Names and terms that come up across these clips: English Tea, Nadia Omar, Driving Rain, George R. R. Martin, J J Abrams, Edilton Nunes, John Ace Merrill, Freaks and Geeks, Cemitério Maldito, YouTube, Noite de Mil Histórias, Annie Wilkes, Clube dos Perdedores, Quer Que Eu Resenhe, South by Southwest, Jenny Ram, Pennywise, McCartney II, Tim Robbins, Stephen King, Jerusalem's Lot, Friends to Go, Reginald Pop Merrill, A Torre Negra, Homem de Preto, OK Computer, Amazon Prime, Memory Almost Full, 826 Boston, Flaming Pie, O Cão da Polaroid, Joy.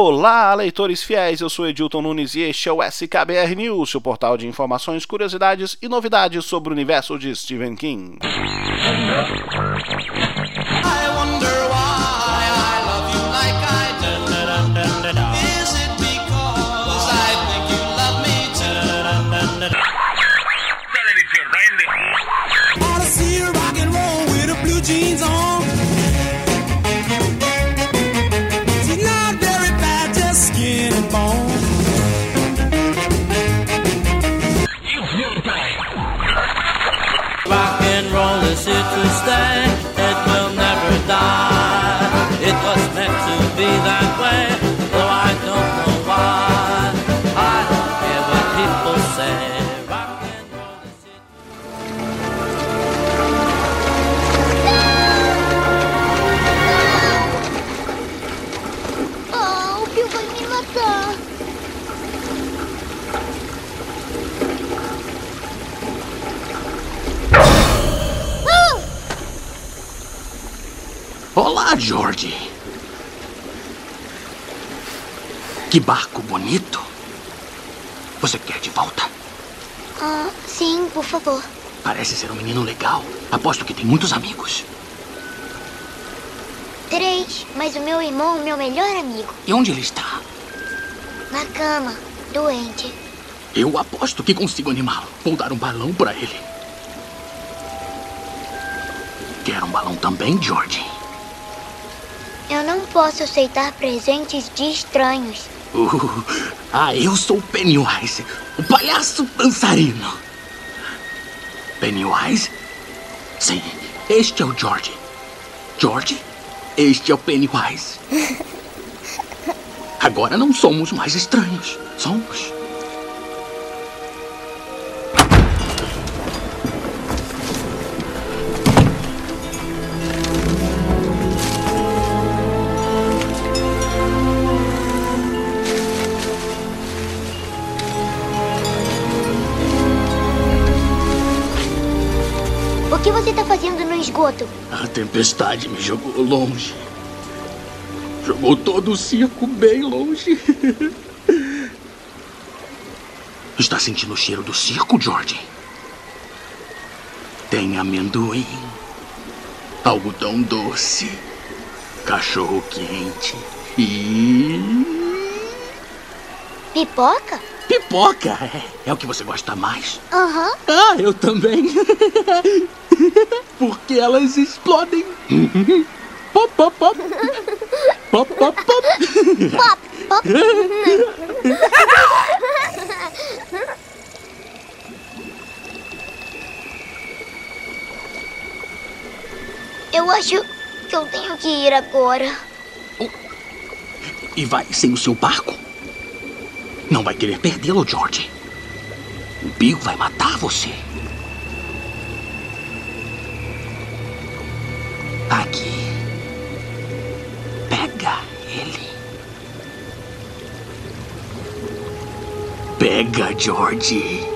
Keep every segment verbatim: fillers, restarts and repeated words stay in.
Olá, leitores fiéis, eu sou Edilton Nunes e este é o S K B R News, seu portal de informações, curiosidades e novidades sobre o universo de Stephen King. Olá, George. Que barco bonito. Você quer de volta? Ah, sim, por favor. Parece ser um menino legal. Aposto que tem muitos amigos. Três, mas o meu irmão é o meu melhor amigo. E onde ele está? Na cama, doente. Eu aposto que consigo animá-lo. Vou dar um balão para ele. Quer um balão também, George? Eu não posso aceitar presentes de estranhos. Uh, ah, eu sou Pennywise, o palhaço dançarino. Pennywise? Sim, este é o George. George, este é o Pennywise. Agora não somos mais estranhos, somos... A tempestade me jogou longe. Jogou todo o circo bem longe. Está sentindo o cheiro do circo, George? Tem amendoim, algodão doce, cachorro quente e... Pipoca? Pipoca, é, é o que você gosta mais? Aham. Uhum. Ah, eu também. Porque elas explodem. Pop, pop, pop. Pop, pop, pop. Pop, pop. Eu acho que eu tenho que ir agora. Oh. E vai sem o seu barco? Não vai querer perdê-lo, George. O Bigo vai matar você. Aqui. Pega ele. Pega, George.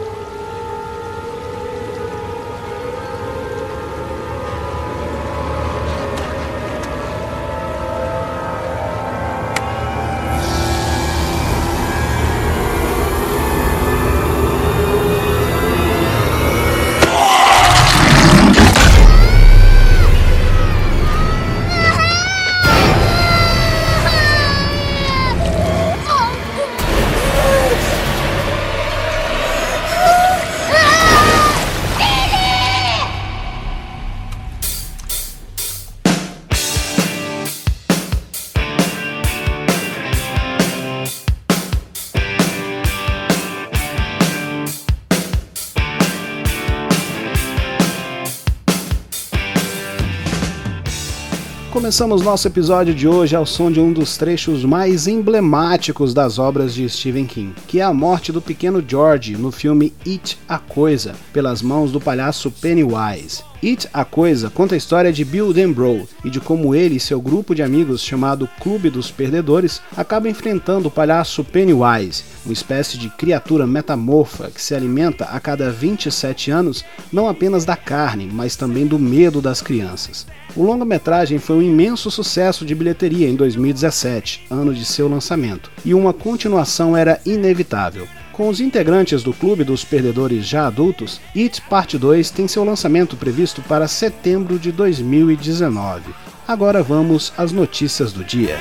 Começamos nosso episódio de hoje ao som de um dos trechos mais emblemáticos das obras de Stephen King, que é a morte do pequeno George no filme It: A Coisa, pelas mãos do palhaço Pennywise. It: A Coisa conta a história de Bill Denbrough e de como ele e seu grupo de amigos chamado Clube dos Perdedores acaba enfrentando o palhaço Pennywise, uma espécie de criatura metamorfa que se alimenta a cada vinte e sete anos não apenas da carne, mas também do medo das crianças. O longa-metragem foi um imenso sucesso de bilheteria em dois mil e dezessete, ano de seu lançamento, e uma continuação era inevitável. Com os integrantes do Clube dos Perdedores já adultos, It Parte dois tem seu lançamento previsto para setembro de dois mil e dezenove. Agora vamos às notícias do dia.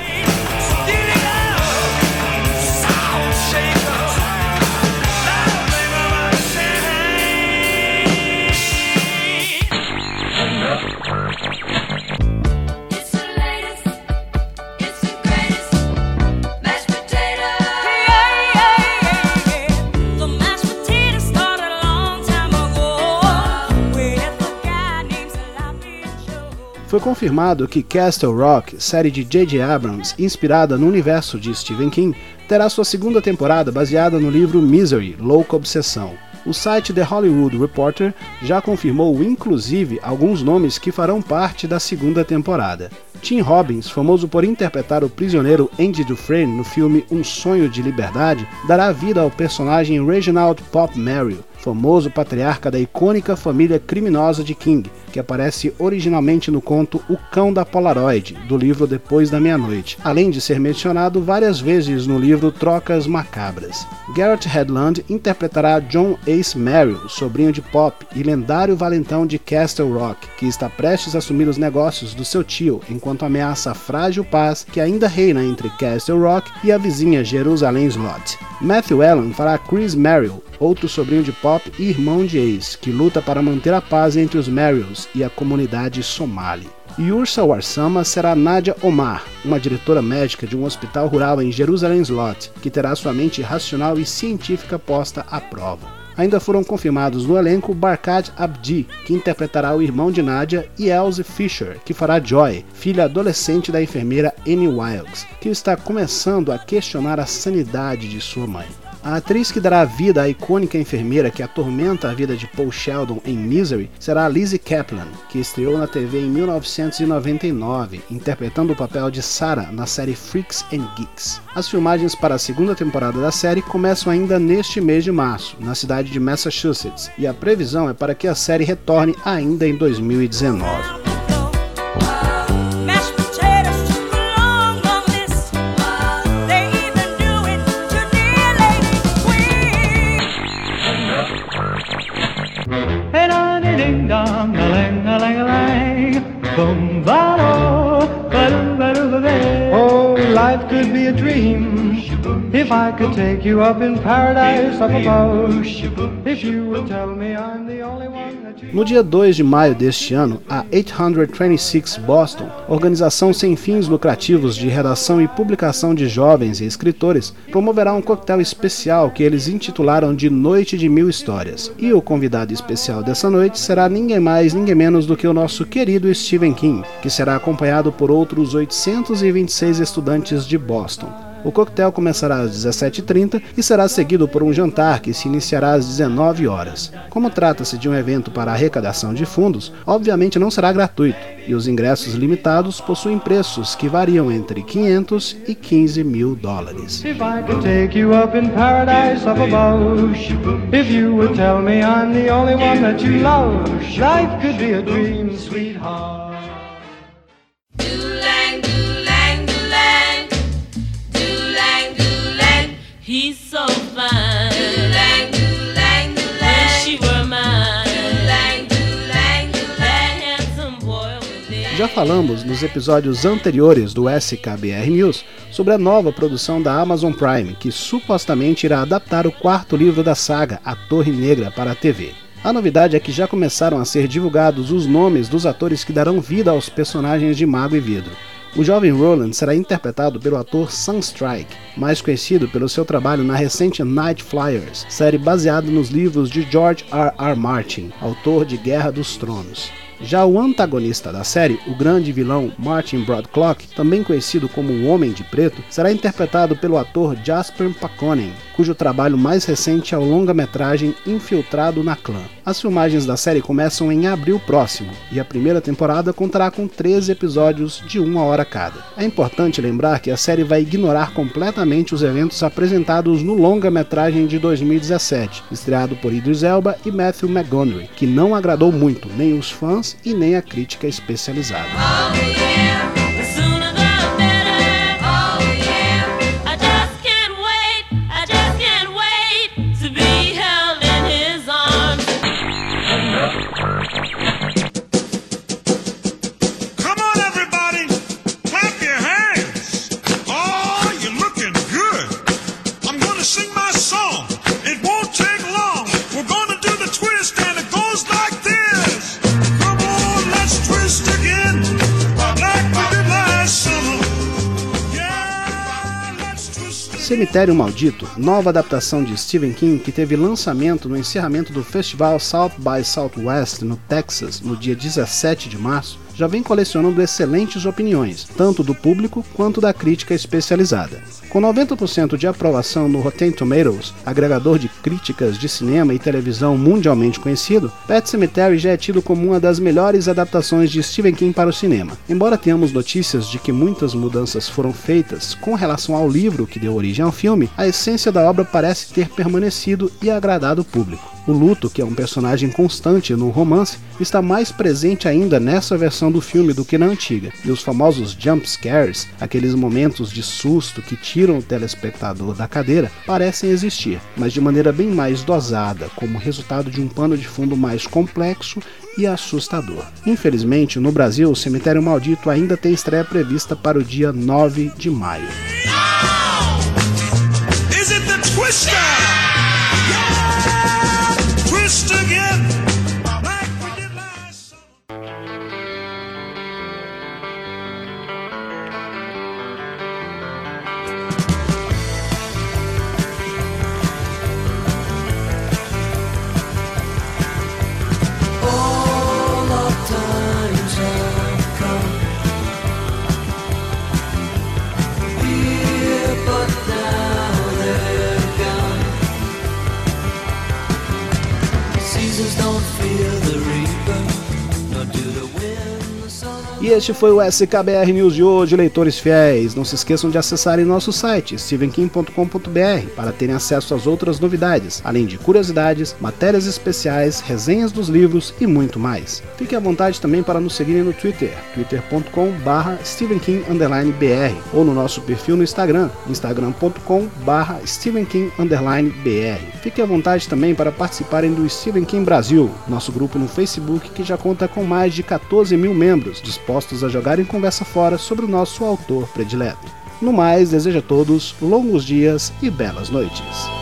Foi confirmado que Castle Rock, série de J J Abrams, inspirada no universo de Stephen King, terá sua segunda temporada baseada no livro Misery, Louca Obsessão. O site The Hollywood Reporter já confirmou, inclusive, alguns nomes que farão parte da segunda temporada. Tim Robbins, famoso por interpretar o prisioneiro Andy Dufresne no filme Um Sonho de Liberdade, dará vida ao personagem Reginald Pop Merrill, famoso patriarca da icônica família criminosa de King, que aparece originalmente no conto O Cão da Polaroid, do livro Depois da Meia-Noite, além de ser mencionado várias vezes no livro Trocas Macabras. Garrett Hedlund interpretará John Ace Merrill, sobrinho de Pop e lendário valentão de Castle Rock, que está prestes a assumir os negócios do seu tio, enquanto ameaça a frágil paz que ainda reina entre Castle Rock e a vizinha Jerusalem's Lot. Matthew Allen fará Chris Merrill, outro sobrinho de Pop e irmão de Ace, que luta para manter a paz entre os Merrills e a comunidade somali. E Ursa Warsama será Nadia Omar, uma diretora médica de um hospital rural em Jerusalem's Lot, que terá sua mente racional e científica posta à prova. Ainda foram confirmados no elenco Barkhad Abdi, que interpretará o irmão de Nadia, e Elsie Fisher, que fará Joy, filha adolescente da enfermeira Annie Wilkes, que está começando a questionar a sanidade de sua mãe. A atriz que dará vida à icônica enfermeira que atormenta a vida de Paul Sheldon em Misery será Lizzie Kaplan, que estreou na T V em mil novecentos e noventa e nove, interpretando o papel de Sarah na série Freaks and Geeks. As filmagens para a segunda temporada da série começam ainda neste mês de março, na cidade de Massachusetts, e a previsão é para que a série retorne ainda em dois mil e dezenove. Oh, life could be a dream. If I could take you up in paradise up above. If you would tell me I'm the only one that you... No dia dois de maio deste ano, a oitocentos e vinte e seis Boston, organização sem fins lucrativos de redação e publicação de jovens e escritores, promoverá um coquetel especial que eles intitularam de Noite de Mil Histórias. E o convidado especial dessa noite será ninguém mais, ninguém menos do que o nosso querido Stephen King, que será acompanhado por outros oitocentos e vinte e seis estudantes de Boston. O coquetel começará às dezessete e trinta e será seguido por um jantar que se iniciará às dezenove horas. Como trata-se de um evento para arrecadação de fundos, obviamente não será gratuito, e os ingressos limitados possuem preços que variam entre quinhentos e quinze mil dólares. He's so fine. Do-lang, do-lang, do-lang. Wish you were mine. Do-lang, do-lang, do-lang. That handsome boy was there. Já falamos nos episódios anteriores do S K B R News sobre a nova produção da Amazon Prime, que supostamente irá adaptar o quarto livro da saga, A Torre Negra, para a T V. A novidade é que já começaram a ser divulgados os nomes dos atores que darão vida aos personagens de Mago e Vidro. O jovem Roland será interpretado pelo ator Sunstrike, mais conhecido pelo seu trabalho na recente Night Flyers, série baseada nos livros de George R R Martin, autor de Guerra dos Tronos. Já o antagonista da série, o grande vilão Martin Broadcloak, também conhecido como o Homem de Preto, será interpretado pelo ator Jasper Pakonnen, cujo trabalho mais recente é o longa-metragem Infiltrado na Clã. As filmagens da série começam em abril próximo, e a primeira temporada contará com treze episódios de uma hora cada. É importante lembrar que a série vai ignorar completamente os eventos apresentados no longa-metragem de dois mil e dezessete, estreado por Idris Elba e Matthew McConaughey, que não agradou muito nem os fãs e nem a crítica especializada. Cemitério Maldito, nova adaptação de Stephen King que teve lançamento no encerramento do festival South by Southwest no Texas no dia dezessete de março, já vem colecionando excelentes opiniões, tanto do público quanto da crítica especializada. Com noventa por cento de aprovação no Rotten Tomatoes, agregador de críticas de cinema e televisão mundialmente conhecido, Pet Sematary já é tido como uma das melhores adaptações de Stephen King para o cinema. Embora tenhamos notícias de que muitas mudanças foram feitas com relação ao livro que deu origem ao filme, a essência da obra parece ter permanecido e agradado o público. O luto, que é um personagem constante no romance, está mais presente ainda nessa versão do filme do que na antiga, e os famosos jump scares, aqueles momentos de susto que tiram o telespectador da cadeira, parecem existir, mas de maneira bem mais dosada, como resultado de um pano de fundo mais complexo e assustador. Infelizmente, no Brasil, o Cemitério Maldito ainda tem estreia prevista para o dia nove de maio. E este foi o S K B R News de hoje, leitores fiéis. Não se esqueçam de acessarem nosso site, steven king ponto com ponto b r, para terem acesso às outras novidades, além de curiosidades, matérias especiais, resenhas dos livros e muito mais. Fique à vontade também para nos seguirem no Twitter, twitter ponto com barra steven king underline b r, ou no nosso perfil no Instagram, instagram ponto com barra steven king underline b r. Fique à vontade também para participarem do Stephen King Brasil, nosso grupo no Facebook que já conta com mais de catorze mil membros, dispostos a jogar em conversa fora sobre o nosso autor predileto. No mais, desejo a todos longos dias e belas noites.